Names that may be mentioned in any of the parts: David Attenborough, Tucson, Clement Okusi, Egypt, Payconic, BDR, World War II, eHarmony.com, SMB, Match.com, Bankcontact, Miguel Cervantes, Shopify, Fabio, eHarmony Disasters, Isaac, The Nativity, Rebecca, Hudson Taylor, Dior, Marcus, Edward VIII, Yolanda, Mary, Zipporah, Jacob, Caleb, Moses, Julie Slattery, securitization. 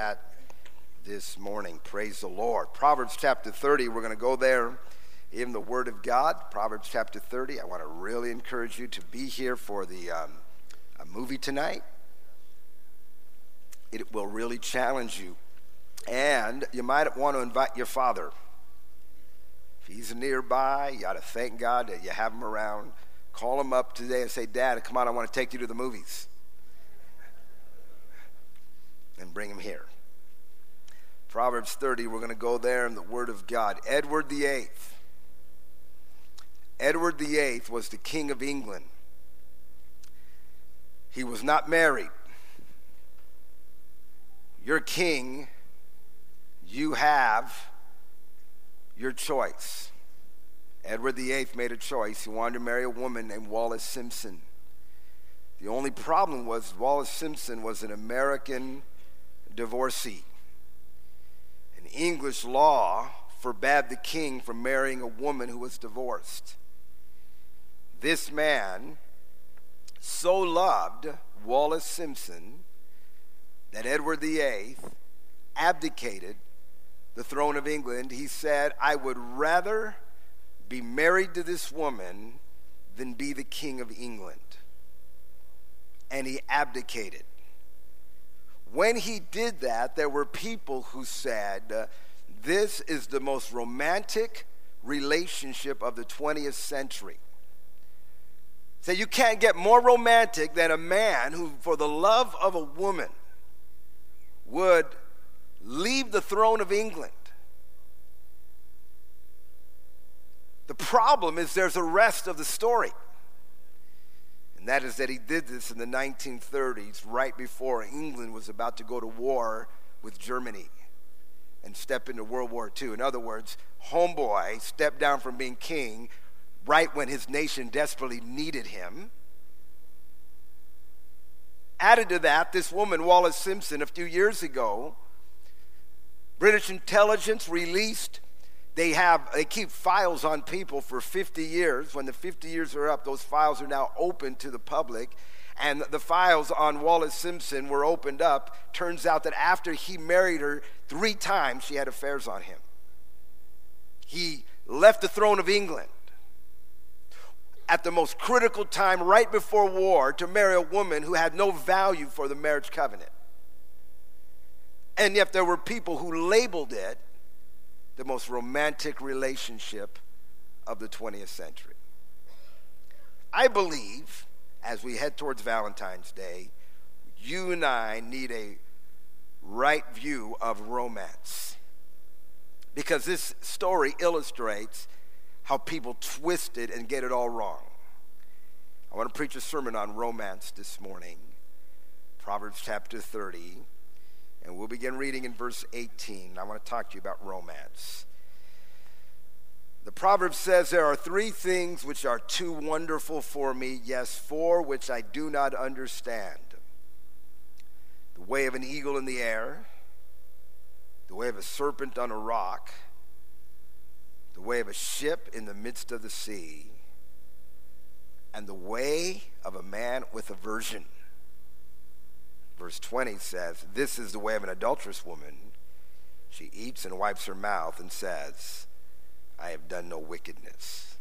that this morning. Praise the Lord. Proverbs chapter 30, we're going to go there in the Word of God. Proverbs chapter 30, I want to really encourage you to be here for the movie tonight. It will really challenge you. And you might want to invite your father. If he's nearby, you ought to thank God that you have him around. Call him up today and say, Dad, come on, I want to take you to the movies. And bring him here. Proverbs 30, we're going to go there in the Word of God. Edward VIII. Edward VIII was the King of England. He was not married. You're king. You have your choice. Edward VIII made a choice. He wanted to marry a woman named Wallis Simpson. The only problem was Wallis Simpson was an American divorcee. And English law forbade the king from marrying a woman who was divorced. This man so loved Wallis Simpson that Edward VIII abdicated the throne of England. He said, I would rather be married to this woman than be the king of England. And he abdicated. When he did that, there were people who said, this is the most romantic relationship of the 20th century. So you can't get more romantic than a man who, for the love of a woman, would leave the throne of England. The problem is there's a rest of the story. And that is that he did this in the 1930s, right before England was about to go to war with Germany and step into World War II. In other words, homeboy stepped down from being king right when his nation desperately needed him. Added to that, this woman, Wallis Simpson, a few years ago, British intelligence released. They keep files on people for 50 years. When the 50 years are up, those files are now open to the public. And the files on Wallis Simpson were opened up. Turns out that after he married her 3 times, she had affairs on him. He left the throne of England at the most critical time, right before war, to marry a woman who had no value for the marriage covenant. And yet there were people who labeled it the most romantic relationship of the 20th century. I believe, as we head towards Valentine's Day, you and I need a right view of romance, because this story illustrates how people twist it and get it all wrong. I want to preach a sermon on romance this morning, Proverbs chapter 30, and we'll begin reading in verse 18. I want to talk to you about romance. The proverb says, there are 3 things which are too wonderful for me, yes, 4 which I do not understand. The way of an eagle in the air, the way of a serpent on a rock, the way of a ship in the midst of the sea, and the way of a man with aversion. Verse 20 says, this is the way of an adulterous woman. She eats and wipes her mouth and says, I have done no wickedness.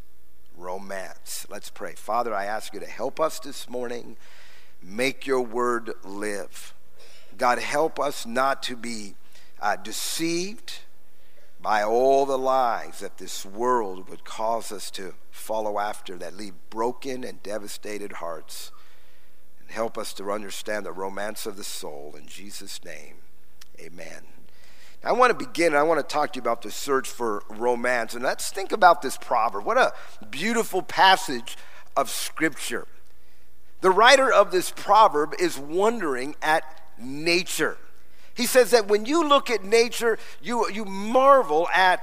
Romance. Let's pray. Father, I ask you to help us this morning. Make your word live. God, help us not to be deceived by all the lies that this world would cause us to follow after, that leave broken and devastated hearts. And help us to understand the romance of the soul. In Jesus' name, amen. I want to begin, I want to talk to you about the search for romance. And let's think about this proverb. What a beautiful passage of Scripture. The writer of this proverb is wondering at nature. He says that when you look at nature, you marvel at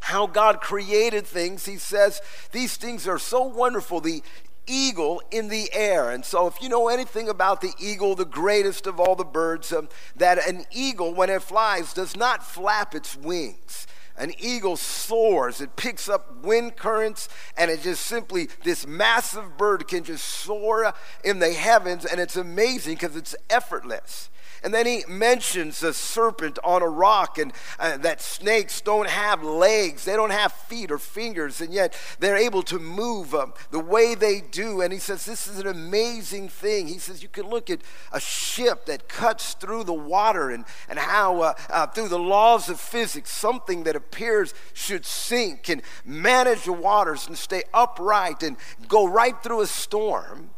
how God created things. He says, these things are so wonderful. The eagle in the air. And so if you know anything about the eagle, the greatest of all the birds, that an eagle, when it flies, does not flap its wings. An eagle soars. It picks up wind currents, and it just simply, this massive bird can just soar in the heavens, and it's amazing because it's effortless. And then he mentions the serpent on a rock, and that snakes don't have legs, they don't have feet or fingers, and yet they're able to move the way they do. And he says this is an amazing thing. He says you can look at a ship that cuts through the water, and how through the laws of physics, something that appears should sink can manage the waters and stay upright and go right through a storm.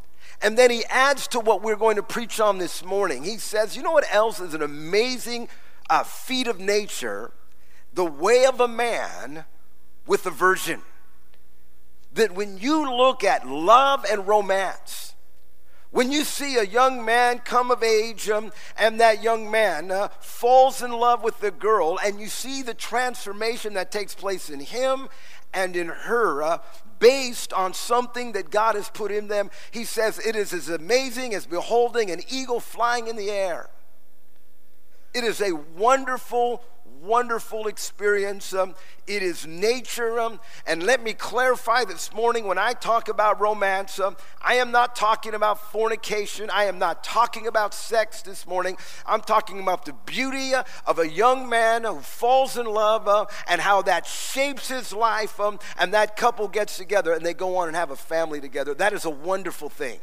And then he adds to what we're going to preach on this morning. He says, you know what else is an amazing feat of nature? The way of a man with a virgin. That when you look at love and romance, when you see a young man come of age and that young man falls in love with the girl, and you see the transformation that takes place in him and in her, based on something that God has put in them, he says it is as amazing as beholding an eagle flying in the air. It is a wonderful, wonderful experience. It is nature. And let me clarify this morning, when I talk about romance, I am not talking about fornication. I am not talking about sex this morning. I'm talking about the beauty of a young man who falls in love and how that shapes his life, and that couple gets together and they go on and have a family together. That is a wonderful thing.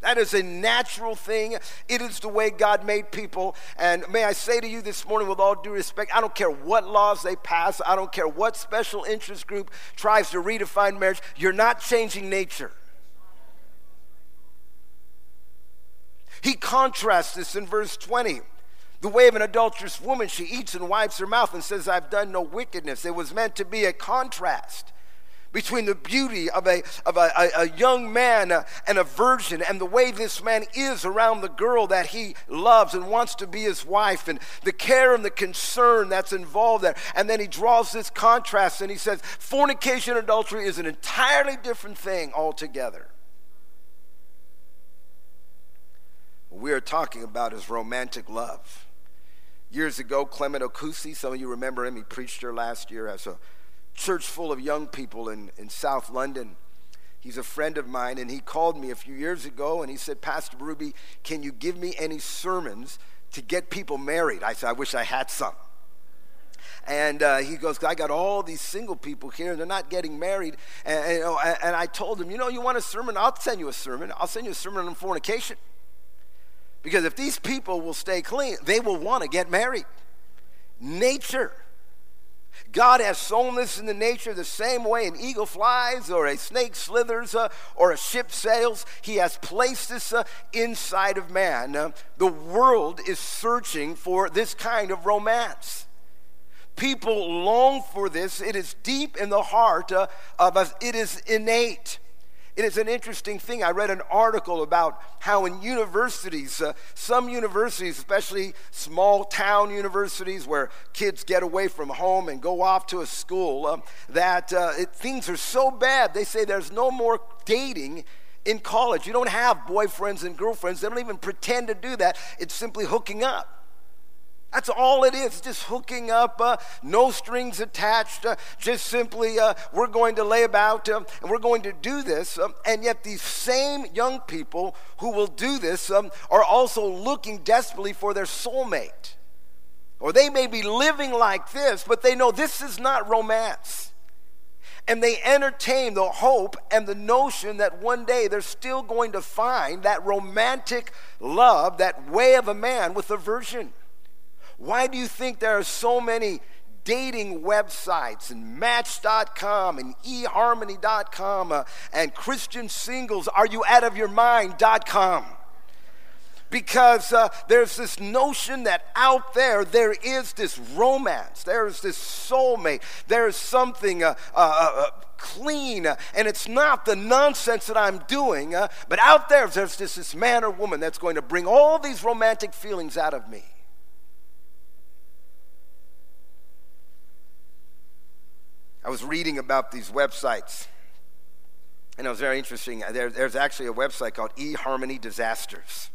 That is a natural thing. It is the way God made people. And may I say to you this morning, with all due respect, I don't care what laws they pass. I don't care what special interest group tries to redefine marriage. You're not changing nature. He contrasts this in verse 20. The way of an adulterous woman, she eats and wipes her mouth and says, I've done no wickedness. It was meant to be a contrast between the beauty of a young man and a virgin, and the way this man is around the girl that he loves and wants to be his wife, and the care and the concern that's involved there. And then he draws this contrast and he says fornication and adultery is an entirely different thing altogether. What we are talking about is romantic love. Years ago, Clement Okusi, some of you remember him, he preached here last year as a church full of young people in South London. He's a friend of mine, and he called me a few years ago and he said, Pastor Ruby, can you give me any sermons to get people married? I said, I wish I had some. And he goes, I got all these single people here and they're not getting married. And I told him, you know, you want a sermon? I'll send you a sermon. I'll send you a sermon on fornication. Because if these people will stay clean, they will want to get married. Nature. God has sown this in the nature the same way an eagle flies or a snake slithers or a ship sails. He has placed this inside of man. The world is searching for this kind of romance. People long for this. It is deep in the heart of us. It is innate. It is an interesting thing. I read an article about how in universities, some universities, especially small town universities where kids get away from home and go off to a school, things are so bad. They say there's no more dating in college. You don't have boyfriends and girlfriends. They don't even pretend to do that. It's simply hooking up. That's all it is, just hooking up, no strings attached, just simply we're going to lay about and we're going to do this. And yet these same young people who will do this are also looking desperately for their soulmate. Or they may be living like this, but they know this is not romance. And they entertain the hope and the notion that one day they're still going to find that romantic love, that way of a man with a virgin. Why do you think there are so many dating websites and Match.com and eHarmony.com and Christian Singles, Are You Out of Your Mind.com? Because there's this notion that out there is this romance, there is this soulmate, there is something clean, and it's not the nonsense that I'm doing, but out there there's this man or woman that's going to bring all these romantic feelings out of me. I was reading about these websites, and it was very interesting. There's actually a website called eHarmony Disasters.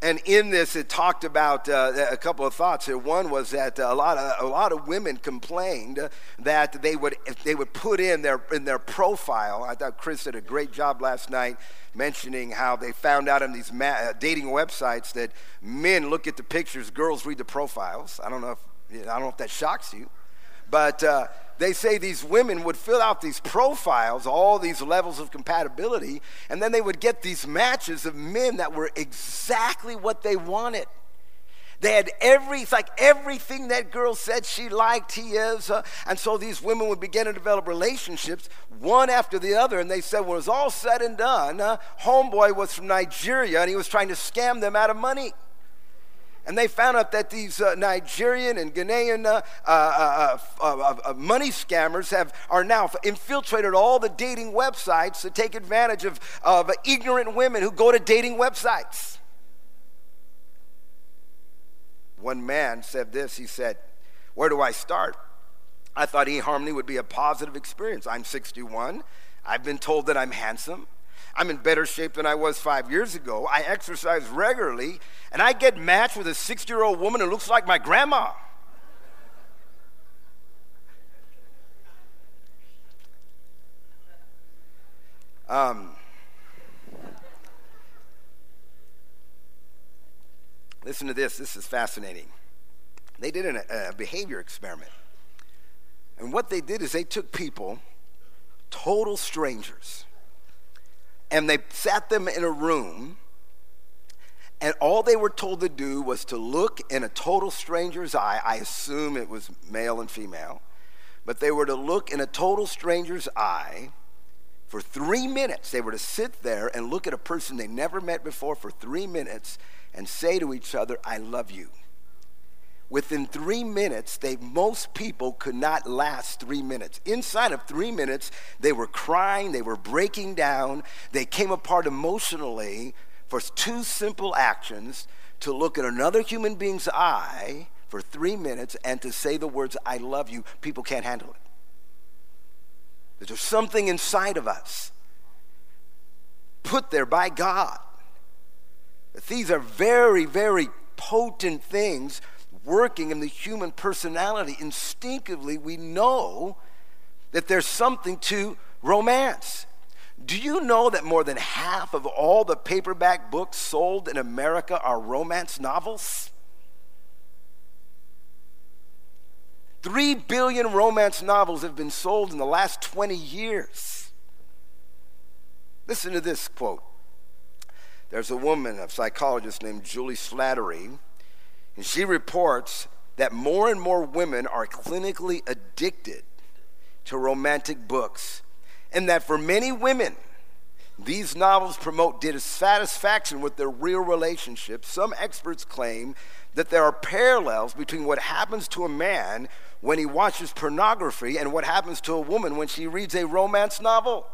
And in this, it talked about a couple of thoughts here. One was that a lot of women complained that they would put in their profile. I thought Chris did a great job last night mentioning how they found out on these dating websites that men look at the pictures, girls read the profiles. I don't know if that shocks you, but they say these women would fill out these profiles, all these levels of compatibility, and then they would get these matches of men that were exactly what they wanted. They had everything that girl said she liked, he is. And so these women would begin to develop relationships one after the other. And they said, when it was all said and done, homeboy was from Nigeria, and he was trying to scam them out of money. And they found out that these Nigerian and Ghanaian money scammers are now infiltrated all the dating websites to take advantage of ignorant women who go to dating websites. One man said this. He said, "Where do I start? I thought eHarmony would be a positive experience. I'm 61. I've been told that I'm handsome. I'm in better shape than I was 5 years ago. I exercise regularly, and I get matched with a 60-year-old woman who looks like my grandma." Listen to this. This is fascinating. They did a behavior experiment. And what they did is they took people, total strangers, and they sat them in a room, and all they were told to do was to look in a total stranger's eye. I assume it was male and female, but they were to look in a total stranger's eye for 3 minutes. They were to sit there and look at a person they never met before for 3 minutes and say to each other, "I love you." Within 3 minutes, most people could not last 3 minutes. Inside of 3 minutes, they were crying, they were breaking down, they came apart emotionally for two simple actions: to look at another human being's eye for 3 minutes and to say the words, "I love you." People can't handle it. There's something inside of us put there by God. But these are very, very potent things working in the human personality. Instinctively, we know that there's something to romance. Do you know that more than half of all the paperback books sold in America are romance novels? 3 billion romance novels have been sold in the last 20 years. Listen to this quote. There's a woman, a psychologist named Julie Slattery, and she reports that more and more women are clinically addicted to romantic books, and that for many women, these novels promote dissatisfaction with their real relationships. Some experts claim that there are parallels between what happens to a man when he watches pornography and what happens to a woman when she reads a romance novel.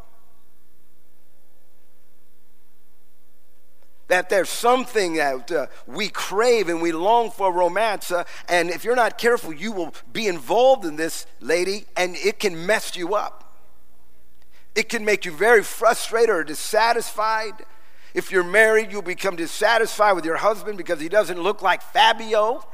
That there's something that we crave and we long for romance, and if you're not careful, you will be involved in this, lady, and it can mess you up. It can make you very frustrated or dissatisfied. If you're married, you'll become dissatisfied with your husband because he doesn't look like Fabio.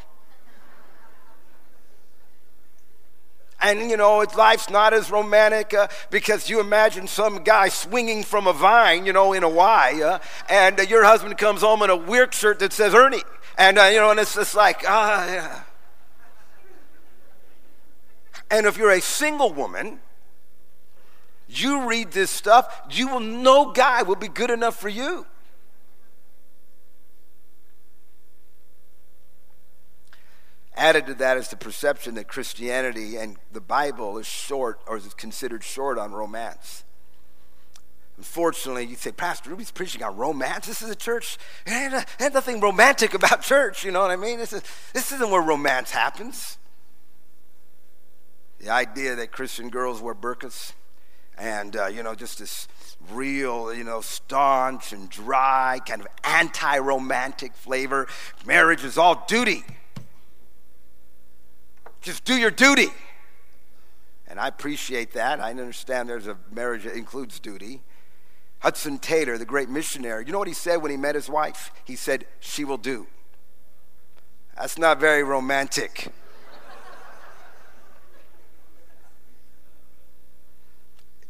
And, you know, life's not as romantic because you imagine some guy swinging from a vine, you know, in Hawaii, and your husband comes home in a weird shirt that says Ernie. And, you know, and it's just like, yeah. And if you're a single woman, you read this stuff, no guy will be good enough for you. Added to that is the perception that Christianity and the Bible is short, or is considered short, on romance. Unfortunately, you say, "Pastor Ruby's preaching on romance. This is a church. There's nothing romantic about church." You know what I mean? This isn't where romance happens. The idea that Christian girls wear burqas and you know, just this real, you know, staunch and dry kind of anti-romantic flavor. Marriage is all duty. Just do your duty. And I appreciate that. I understand there's a marriage that includes duty. Hudson Taylor, the great missionary, you know what he said when he met his wife? He said, "She will do." That's not very romantic.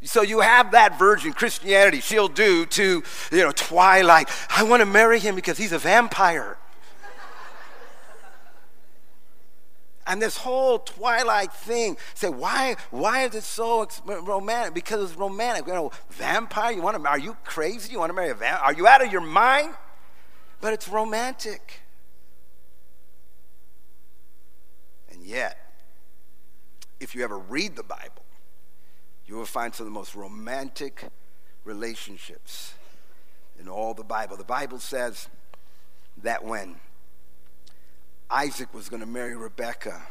So you have that virgin Christianity, she'll do, to, you know, Twilight. I want to marry him because he's a vampire. And this whole Twilight thing, say, why is it so romantic? Because it's romantic. You know, vampire, you want to, are you crazy? You want to marry a vampire? Are you out of your mind? But it's romantic. And yet, if you ever read the Bible, you will find some of the most romantic relationships in all the Bible. The Bible says that when Isaac was going to marry Rebecca,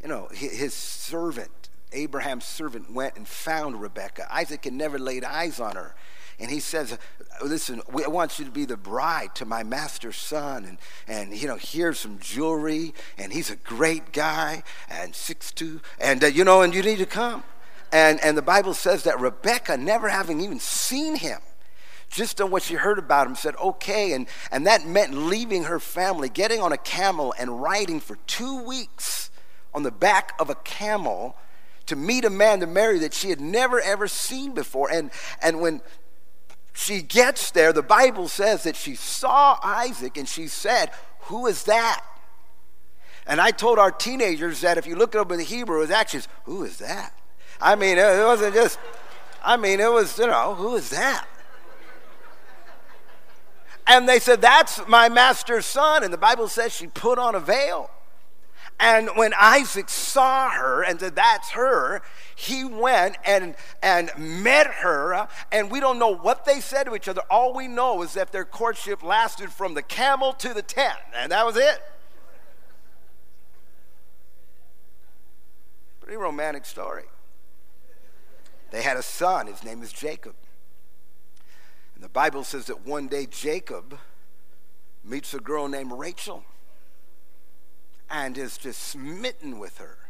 you know, his servant, Abraham's servant, went and found Rebecca. Isaac had never laid eyes on her. And he says, "Listen, I want you to be the bride to my master's son. And you know, here's some jewelry. And he's a great guy. And 6'2". And, you know, and you need to come." And the Bible says that Rebecca, never having even seen him, just on what she heard about him, said, "Okay." And that meant leaving her family, getting on a camel and riding for 2 weeks on the back of a camel to meet a man to marry that she had never, ever seen before. And when she gets there, the Bible says that she saw Isaac and she said, "Who is that?" And I told our teenagers that if you look it up in the Hebrew, it was actually, "Who is that?" I mean, it wasn't just, I mean, it was, you know, "Who is that?" And they said, "That's my master's son." And the Bible says she put on a veil. And when Isaac saw her and said, "That's her," he went and met her. And we don't know what they said to each other. All we know is that their courtship lasted from the camel to the tent. And that was it. Pretty romantic story. They had a son. His name is Jacob. And the Bible says that one day Jacob meets a girl named Rachel and is just smitten with her.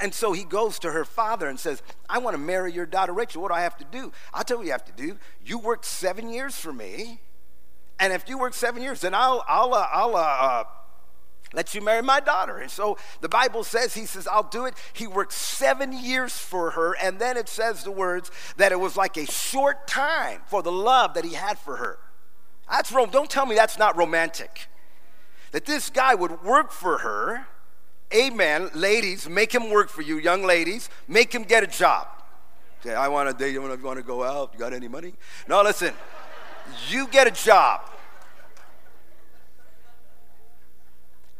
And so he goes to her father and says, "I want to marry your daughter Rachel. What do I have to do?" "I'll tell you what you have to do. You work 7 years for me. And if you work 7 years, then I'll let you marry my daughter." And so the Bible says, he says, "I'll do it." He worked 7 years for her. And then it says the words that it was like a short time for the love that he had for her. That's wrong. Don't tell me that's not romantic. That this guy would work for her. Amen. Ladies, make him work for you. Young ladies, make him get a job. Say, "I want to date. You want to go out? You got any money?" No, listen. You get a job.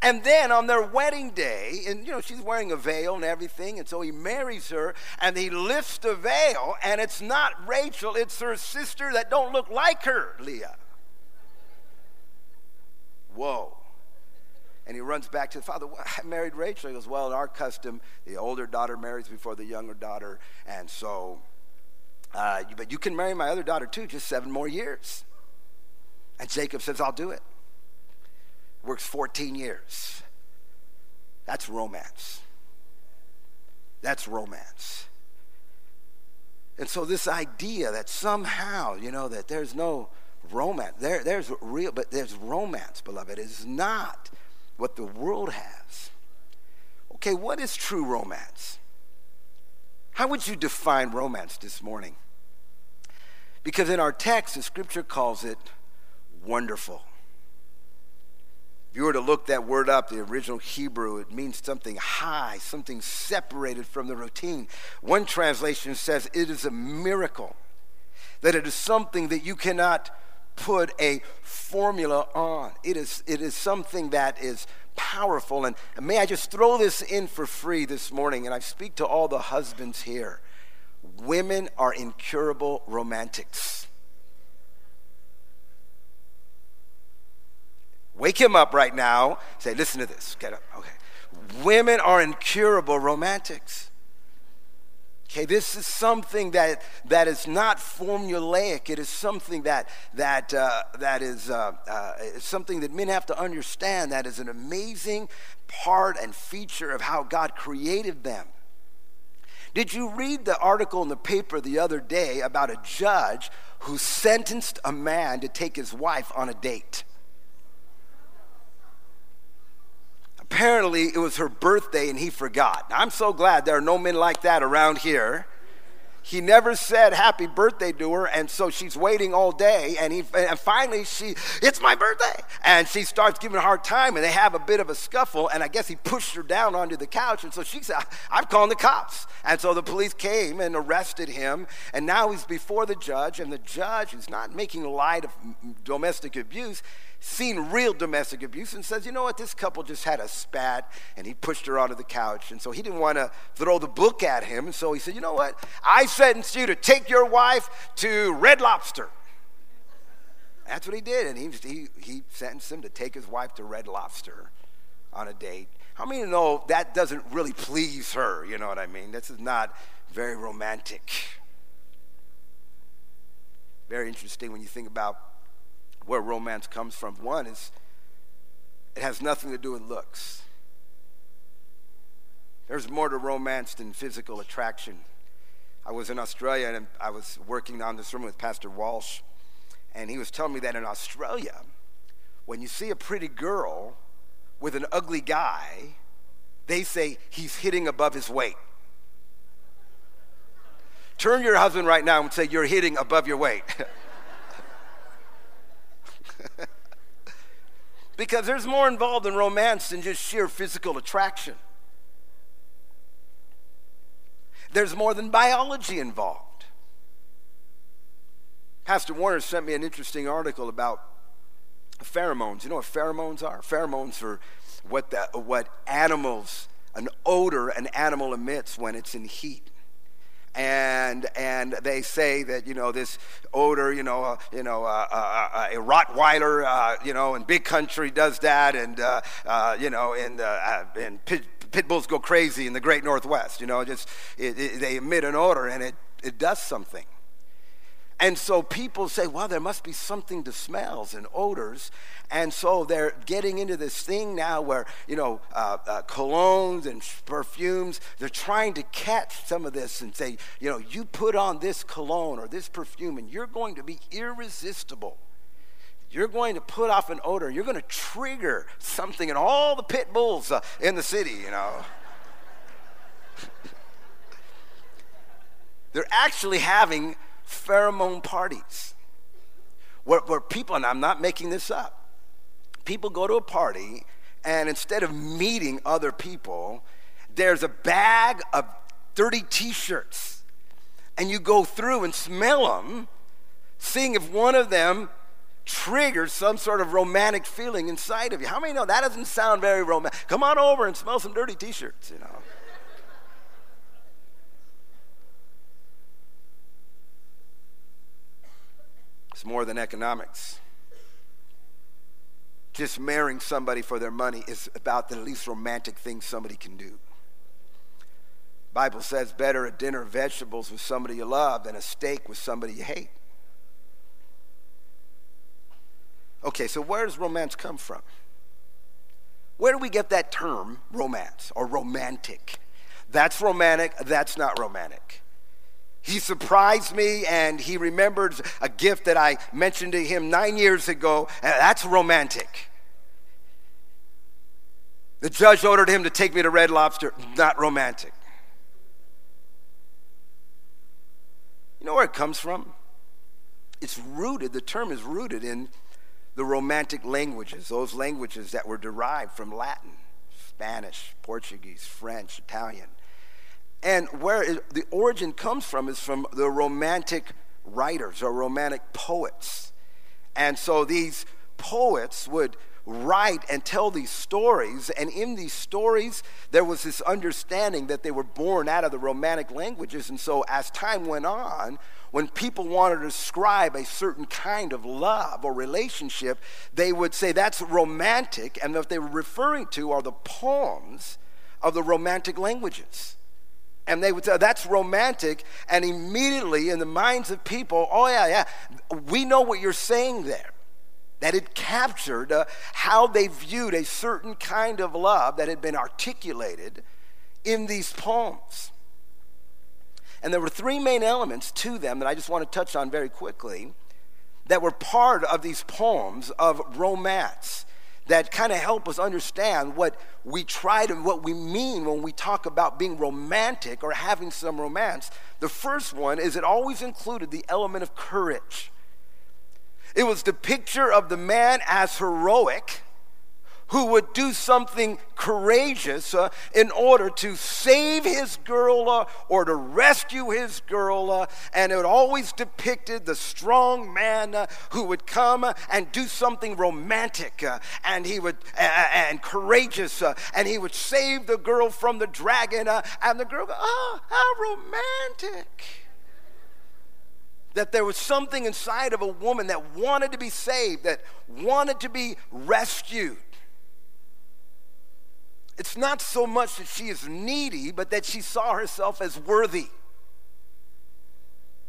And then on their wedding day, and you know, she's wearing a veil and everything, and so he marries her, and he lifts the veil, and it's not Rachel, it's her sister that don't look like her, Leah. Whoa. And he runs back to the father. "I married Rachel." He goes, "Well, in our custom, the older daughter marries before the younger daughter, and so, but you can marry my other daughter too, just 7 more years. And Jacob says, "I'll do it." Works 14 years. That's romance. That's romance. And so this idea that somehow, you know, that there's no romance. There's real, but there's romance, beloved. It is not what the world has. Okay, what is true romance? How would you define romance this morning? Because in our text, the scripture calls it wonderful. If you were to look that word up, the original Hebrew, it means something high, something separated from the routine. One translation says it is a miracle, that it is something that you cannot put a formula on. It is something that is powerful. And may I just throw this in for free this morning, and I speak to all the husbands here. Women are incurable romantics. Wake him up right now. Say, "Listen to this. Get up." Okay. Women are incurable romantics. Okay, this is something that is not formulaic. It is something that is something that men have to understand. That is an amazing part and feature of how God created them. Did you read the article in the paper the other day about a judge who sentenced a man to take his wife on a date? Apparently, it was her birthday and he forgot. Now, I'm so glad there are no men like that around here. He never said happy birthday to her, and so she's waiting all day, and finally, it's my birthday, and she starts giving her a hard time, and they have a bit of a scuffle, and I guess he pushed her down onto the couch, and so she said, I'm calling the cops. And so the police came and arrested him, and now he's before the judge, and the judge is not making light of domestic abuse, seen real domestic abuse, and says, you know what, this couple just had a spat, and he pushed her onto the couch, and so he didn't want to throw the book at him, and so he said, you know what, I sentenced you to take your wife to Red Lobster. That's what he did, and he sentenced him to take his wife to Red Lobster on a date. How many know that doesn't really please her? You know what I mean? This is not very romantic. Very interesting when you think about where romance comes from. One is it has nothing to do with looks. There's more to romance than physical attraction. I was in Australia, and I was working on this room with Pastor Walsh, and he was telling me that in Australia, when you see a pretty girl with an ugly guy, they say he's hitting above his weight. Turn to your husband right now and say, you're hitting above your weight. Because there's more involved in romance than just sheer physical attraction. There's more than biology involved. Pastor Warner sent me an interesting article about pheromones. You know what pheromones are? Pheromones are what animals, an odor an animal emits when it's in heat. And they say that, you know, this odor, a Rottweiler, in big country does that, and pit bulls go crazy in the Great Northwest, they emit an odor, and it does something. And so people say, well, there must be something to smells and odors, and so they're getting into this thing now where, colognes and perfumes, they're trying to catch some of this and say, you put on this cologne or this perfume, and you're going to be irresistible. You're going to put off an odor. You're going to trigger something in all the pit bulls in the city, They're actually having pheromone parties where people, and I'm not making this up, people go to a party, and instead of meeting other people, there's a bag of dirty T-shirts, and you go through and smell them, seeing if one of them triggers some sort of romantic feeling inside of you. How many know that doesn't sound very romantic? Come on over and smell some dirty T-shirts, It's more than economics. Just marrying somebody for their money is about the least romantic thing somebody can do. The Bible says better a dinner of vegetables with somebody you love than a steak with somebody you hate. Okay, so where does romance come from? Where do we get that term, romance, or romantic? That's romantic, that's not romantic. He surprised me, and he remembered a gift that I mentioned to him 9 years ago, and that's romantic. The judge ordered him to take me to Red Lobster, not romantic. You know where it comes from? It's rooted, the term is rooted in the Romantic languages, those languages that were derived from Latin, Spanish, Portuguese, French, Italian. And where the origin comes from is from the Romantic writers or Romantic poets. And so these poets would write and tell these stories, and in these stories there was this understanding that they were born out of the Romantic languages. And so as time went on, when people wanted to describe a certain kind of love or relationship, they would say that's romantic, and what they were referring to are the poems of the Romantic languages. And they would say, that's romantic, and immediately in the minds of people, oh yeah, we know what you're saying there. That it captured how they viewed a certain kind of love that had been articulated in these poems. And there were three main elements to them that I just want to touch on very quickly that were part of these poems of romance that kind of help us understand what we try to, what we mean when we talk about being romantic or having some romance. The first one is it always included the element of courage. It was the picture of the man as heroic who would do something courageous in order to save his girl or to rescue his girl. And it always depicted the strong man who would come and do something romantic and he would and courageous and he would save the girl from the dragon. And the girl, oh, how romantic. That there was something inside of a woman that wanted to be saved, that wanted to be rescued. It's not so much that she is needy, but that she saw herself as worthy.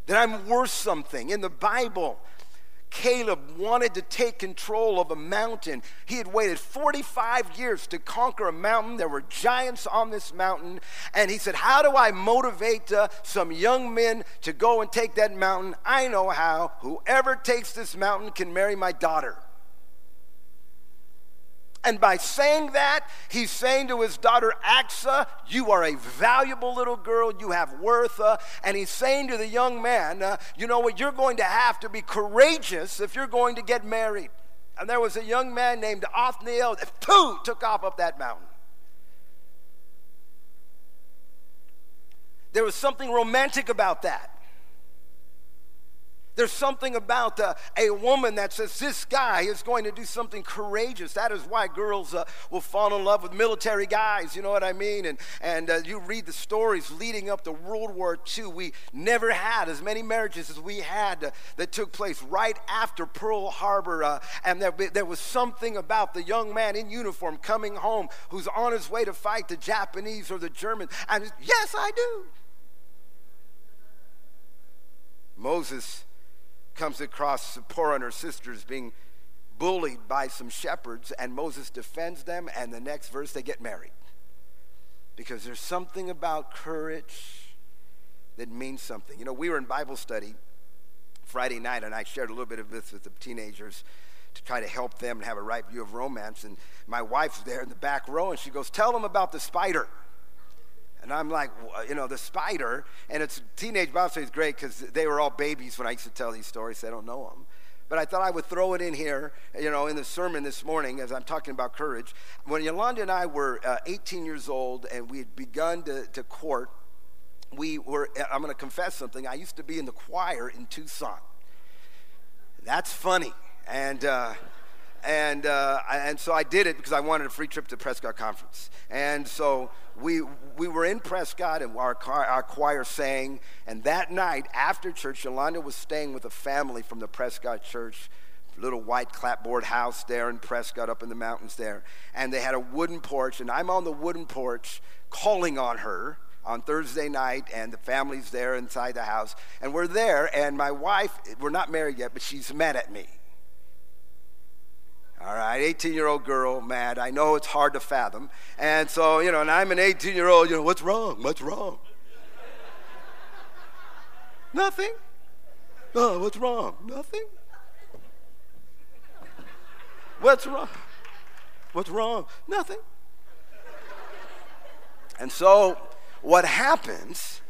That I'm worth something. In the Bible, Caleb wanted to take control of a mountain. He had waited 45 years to conquer a mountain. There were giants on this mountain. And he said, how do I motivate some young men to go and take that mountain? I know how. Whoever takes this mountain can marry my daughter. And by saying that, he's saying to his daughter, Aksa, you are a valuable little girl. You have worth. And he's saying to the young man, you know what? You're going to have to be courageous if you're going to get married. And there was a young man named Othniel that took off up that mountain. There was something romantic about that. There's something about a woman that says, this guy is going to do something courageous. That is why girls will fall in love with military guys, you know what I mean? And you read the stories leading up to World War II. We never had as many marriages as we had that took place right after Pearl Harbor. And there was something about the young man in uniform coming home who's on his way to fight the Japanese or the Germans. And yes, I do. Moses comes across Zipporah and her sisters being bullied by some shepherds, and Moses defends them, and the next verse they get married. Because there's something about courage that means something. You know, we were in Bible study Friday night, and I shared a little bit of this with the teenagers to try to help them and have a right view of romance, and my wife's there in the back row, and she goes, tell them about the spider. And I'm like, you know, the spider. And it's teenage Bible study is great because they were all babies when I used to tell these stories. They don't know them. But I thought I would throw it in here, you know, in the sermon this morning as I'm talking about courage. When Yolanda and I were 18 years old and we had begun to court, I'm going to confess something. I used to be in the choir in Tucson. That's funny. And so I did it because I wanted a free trip to Prescott Conference. And so we were in Prescott, and our choir sang. And that night, after church, Yolanda was staying with a family from the Prescott church, little white clapboard house there in Prescott up in the mountains there. And they had a wooden porch, and I'm on the wooden porch calling on her on Thursday night, and the family's there inside the house. And we're there, and my wife, we're not married yet, but she's mad at me. All right, 18-year-old girl, mad. I know it's hard to fathom. And so, you know, and I'm an 18-year-old, you know, what's wrong? What's wrong? Nothing. No, what's wrong? Nothing. What's wrong? What's wrong? Nothing. And so what happens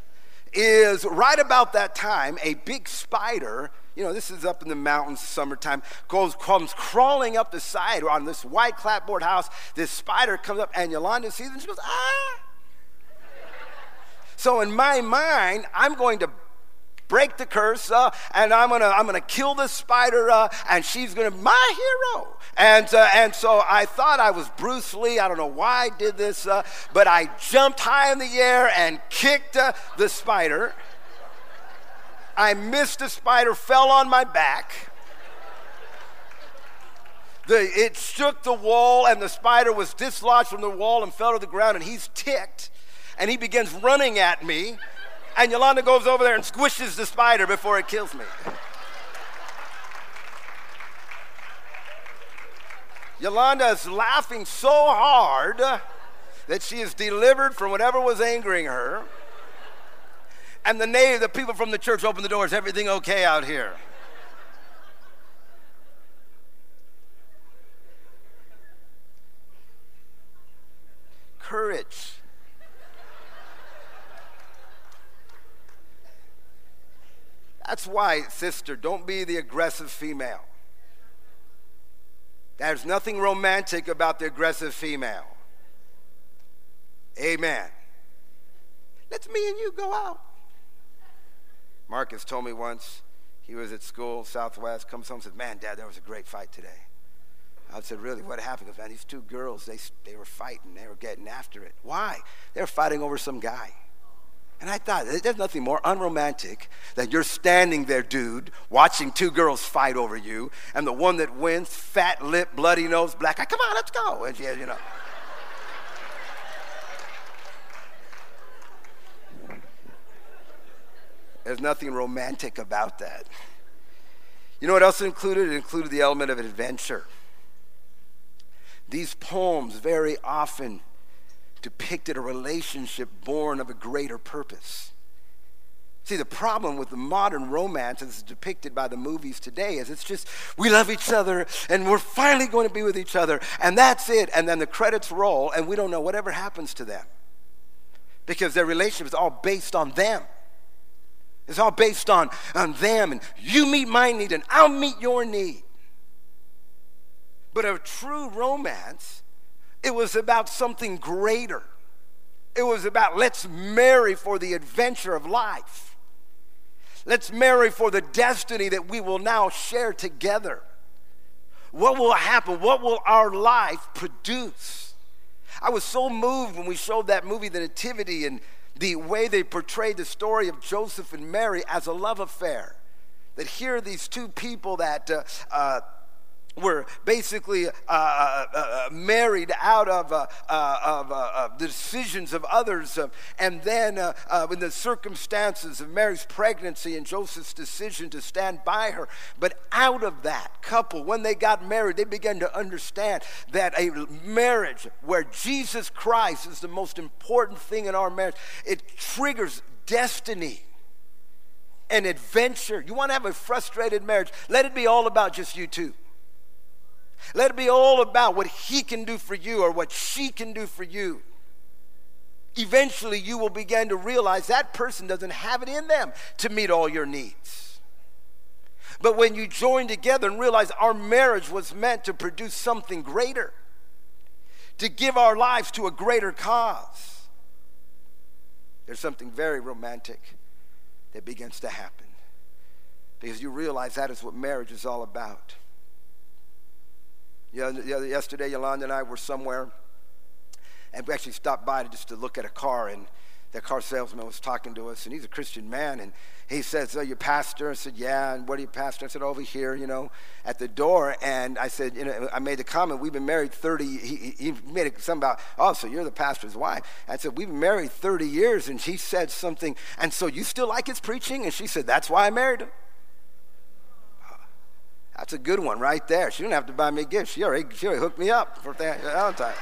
is right about that time, a big spider, you know, this is up in the mountains, summertime, comes crawling up the side on this white clapboard house. This spider comes up, and Yolanda sees it, and she goes, ah! So in my mind, I'm going to break the curse, and I'm gonna kill this spider, and she's gonna be my hero. And so I thought I was Bruce Lee. I don't know why I did this, but I jumped high in the air and kicked the spider. I missed the spider, fell on my back. It shook the wall, and the spider was dislodged from the wall and fell to the ground, and he's ticked, and he begins running at me, and Yolanda goes over there and squishes the spider before it kills me. Yolanda is laughing so hard that she is delivered from whatever was angering her. and the people from the church opened the doors. Everything okay out here? Courage. That's why, sister, don't be the aggressive female. There's nothing romantic about the aggressive female. Amen. Let's me and you go out. Marcus told me once, he was at school, Southwest, comes home and said, man, Dad, there was a great fight today. I said, really, what happened? Because, man, these two girls, they were fighting. They were getting after it. Why? They were fighting over some guy. And I thought, there's nothing more unromantic than you're standing there, dude, watching two girls fight over you, and the one that wins, fat lip, bloody nose, black eye, come on, let's go. And she has, you know. There's nothing romantic about that. You know what else it included? It included the element of adventure. These poems very often depicted a relationship born of a greater purpose. See, the problem with the modern romance as depicted by the movies today is it's just, we love each other, and we're finally going to be with each other, and that's it, and then the credits roll, and we don't know whatever happens to them, because their relationship is all based on them. It's all based on them, and you meet my need, and I'll meet your need. But a true romance, it was about something greater. It was about, let's marry for the adventure of life. Let's marry for the destiny that we will now share together. What will happen? What will our life produce? I was so moved when we showed that movie, The Nativity, and the way they portrayed the story of Joseph and Mary as a love affair. That here are these two people that were basically married out of the decisions of others, and then in the circumstances of Mary's pregnancy and Joseph's decision to stand by her. But out of that couple, when they got married, they began to understand that a marriage where Jesus Christ is the most important thing in our marriage, it triggers destiny and adventure. You want to have a frustrated marriage, let it be all about just you two. Let it be all about what he can do for you or what she can do for you. Eventually, you will begin to realize that person doesn't have it in them to meet all your needs. But when you join together and realize our marriage was meant to produce something greater, to give our lives to a greater cause, there's something very romantic that begins to happen, because you realize that is what marriage is all about. Yesterday, Yolanda and I were somewhere, and we actually stopped by just to look at a car, and the car salesman was talking to us, and he's a Christian man, and he says, so you're pastor? I said, yeah. And what are you, pastor? I said, over here, you know, at the door. And I said, you know, I made the comment, we've been married 30, he made something about, oh, so you're the pastor's wife. I said, we've been married 30 years, and he said something, and so you still like his preaching? And she said, that's why I married him. That's a good one right there. She didn't have to buy me a gift. She already hooked me up for Valentine's.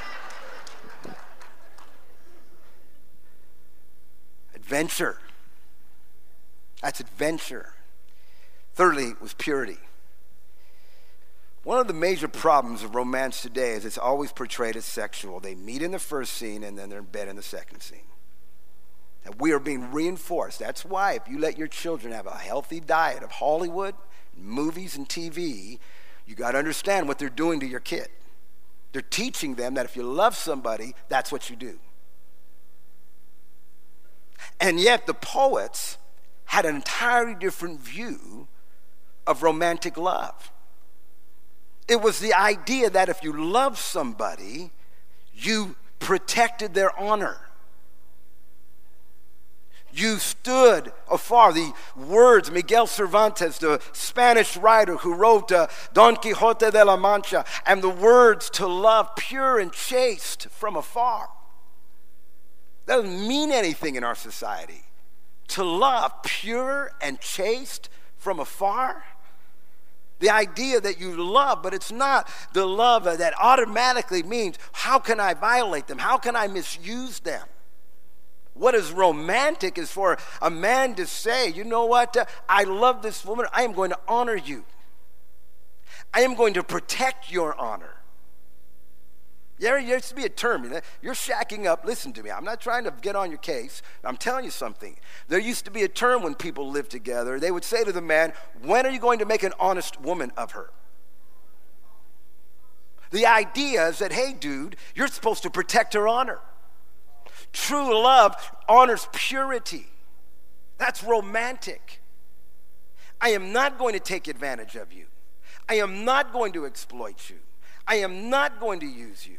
Adventure. That's adventure. Thirdly, it was purity. One of the major problems of romance today is it's always portrayed as sexual. They meet in the first scene, and then they're in bed in the second scene. And we are being reinforced. That's why if you let your children have a healthy diet of Hollywood, movies and TV, you got to understand what they're doing to your kid. They're teaching them that if you love somebody, that's what you do. And yet the poets had an entirely different view of romantic love. It was the idea that if you love somebody, you protected their honor. You stood afar. The words, Miguel Cervantes, the Spanish writer who wrote Don Quixote de la Mancha, and the words, to love pure and chaste from afar. That doesn't mean anything in our society. To love pure and chaste from afar. The idea that you love, but it's not the love that automatically means, how can I violate them? How can I misuse them? What is romantic is for a man to say, you know what, I love this woman. I am going to honor you. I am going to protect your honor. There used to be a term, you're shacking up. Listen to me. I'm not trying to get on your case. I'm telling you something. There used to be a term when people lived together. They would say to the man, when are you going to make an honest woman of her? The idea is that, hey, dude, you're supposed to protect her honor. True love honors purity. That's romantic. I am not going to take advantage of you. I am not going to exploit you. I am not going to use you.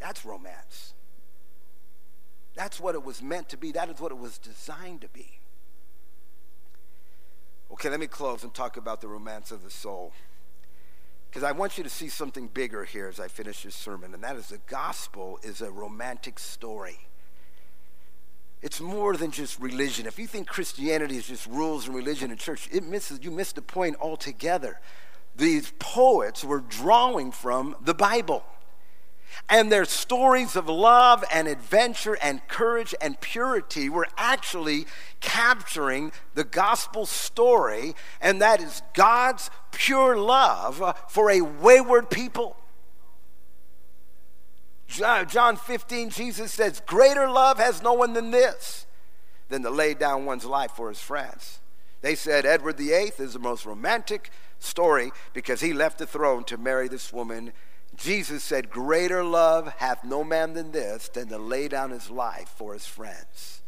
That's romance. That's what it was meant to be. That is what it was designed to be. Okay, let me close and talk about the romance of the soul, because I want you to see something bigger here as I finish this sermon, and that is the gospel is a romantic story. It's more than just religion. If you think Christianity is just rules and religion and church, you miss the point altogether. These poets were drawing from the Bible, and their stories of love and adventure and courage and purity were actually capturing the gospel story, and that is God's pure love for a wayward people. John 15, Jesus says, greater love has no one than this, than to lay down one's life for his friends. They said Edward VIII is the most romantic story because he left the throne to marry this woman. Jesus said, greater love hath no man than this, than to lay down his life for his friends.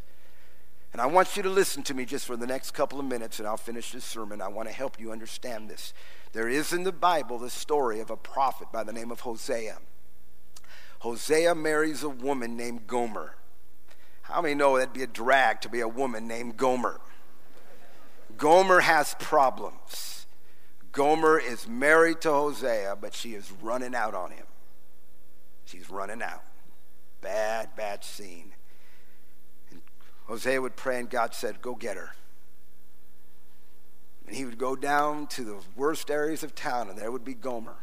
And I want you to listen to me just for the next couple of minutes, and I'll finish this sermon. I want to help you understand this. There is in the Bible the story of a prophet by the name of Hosea. Hosea marries a woman named Gomer. How many know that'd be a drag to be a woman named Gomer? Gomer has problems. Gomer is married to Hosea, but she is running out on him. She's running out. Bad, bad scene. And Hosea would pray, and God said, go get her. And he would go down to the worst areas of town, and there would be Gomer.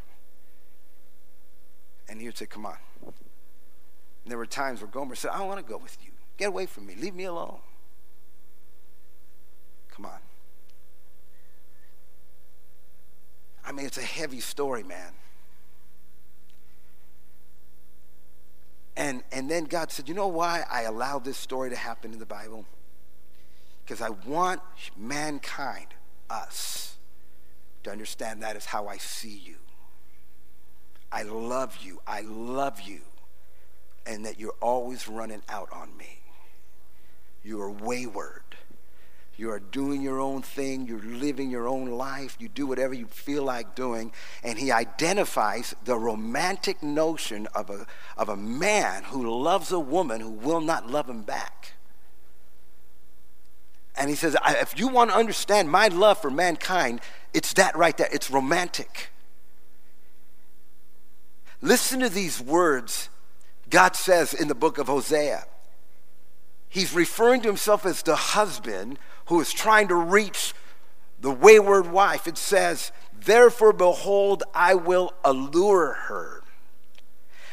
And he would say, come on. And there were times where Gomer said, I don't want to go with you. Get away from me. Leave me alone. Come on. I mean, it's a heavy story, man. And then God said, you know why I allowed this story to happen in the Bible? Because I want mankind, us, to understand that is how I see you. I love you. I love you. And that you're always running out on me. You are wayward. You are doing your own thing. You're living your own life. You do whatever you feel like doing. And he identifies the romantic notion of a man who loves a woman who will not love him back. And he says, if you want to understand my love for mankind, it's that right there. It's romantic. Listen to these words God says in the book of Hosea. He's referring to himself as the husband who is trying to reach the wayward wife. It says, therefore, behold, I will allure her.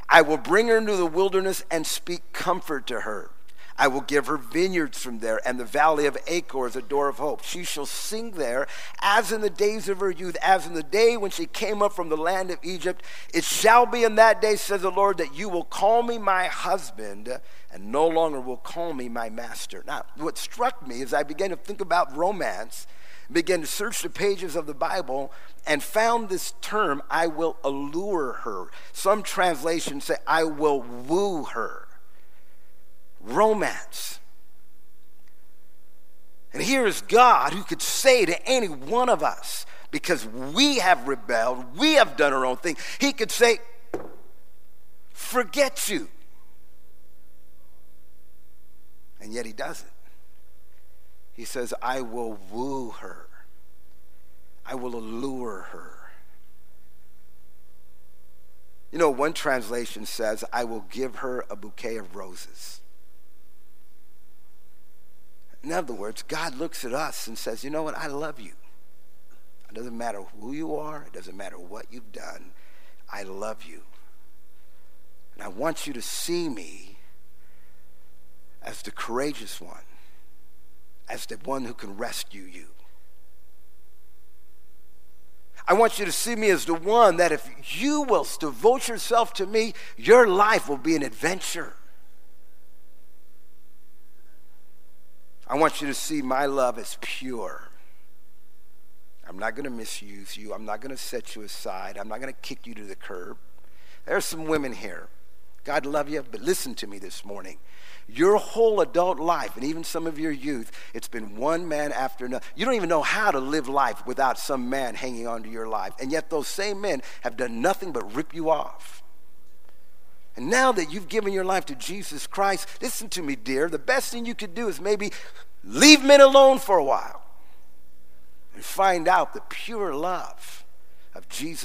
I will bring her into the wilderness and speak comfort to her. I will give her vineyards from there, and the valley of Achor is a door of hope. She shall sing there as in the days of her youth, as in the day when she came up from the land of Egypt. It shall be in that day, says the Lord, that you will call me my husband, and no longer will call me my master. Now, what struck me as I began to think about romance, began to search the pages of the Bible, and found this term, I will allure her. Some translations say, I will woo her. Romance. And here is God who could say to any one of us, because we have rebelled, we have done our own thing, he could say, forget you. And yet he doesn't. He says, I will woo her. I will allure her. You know, one translation says, I will give her a bouquet of roses. In other words, God looks at us and says, you know what, I love you. It doesn't matter who you are. It doesn't matter what you've done. I love you. And I want you to see me as the courageous one, as the one who can rescue you. I want you to see me as the one that if you will devote yourself to me, your life will be an adventure. I want you to see my love is pure. I'm not going to misuse you. I'm not going to set you aside. I'm not going to kick you to the curb. There's some women here. God love you, but listen to me this morning. Your whole adult life, and even some of your youth, it's been one man after another. You don't even know how to live life without some man hanging on to your life. And yet those same men have done nothing but rip you off. And now that you've given your life to Jesus Christ, listen to me, dear, the best thing you could do is maybe leave men alone for a while and find out the pure love of Jesus.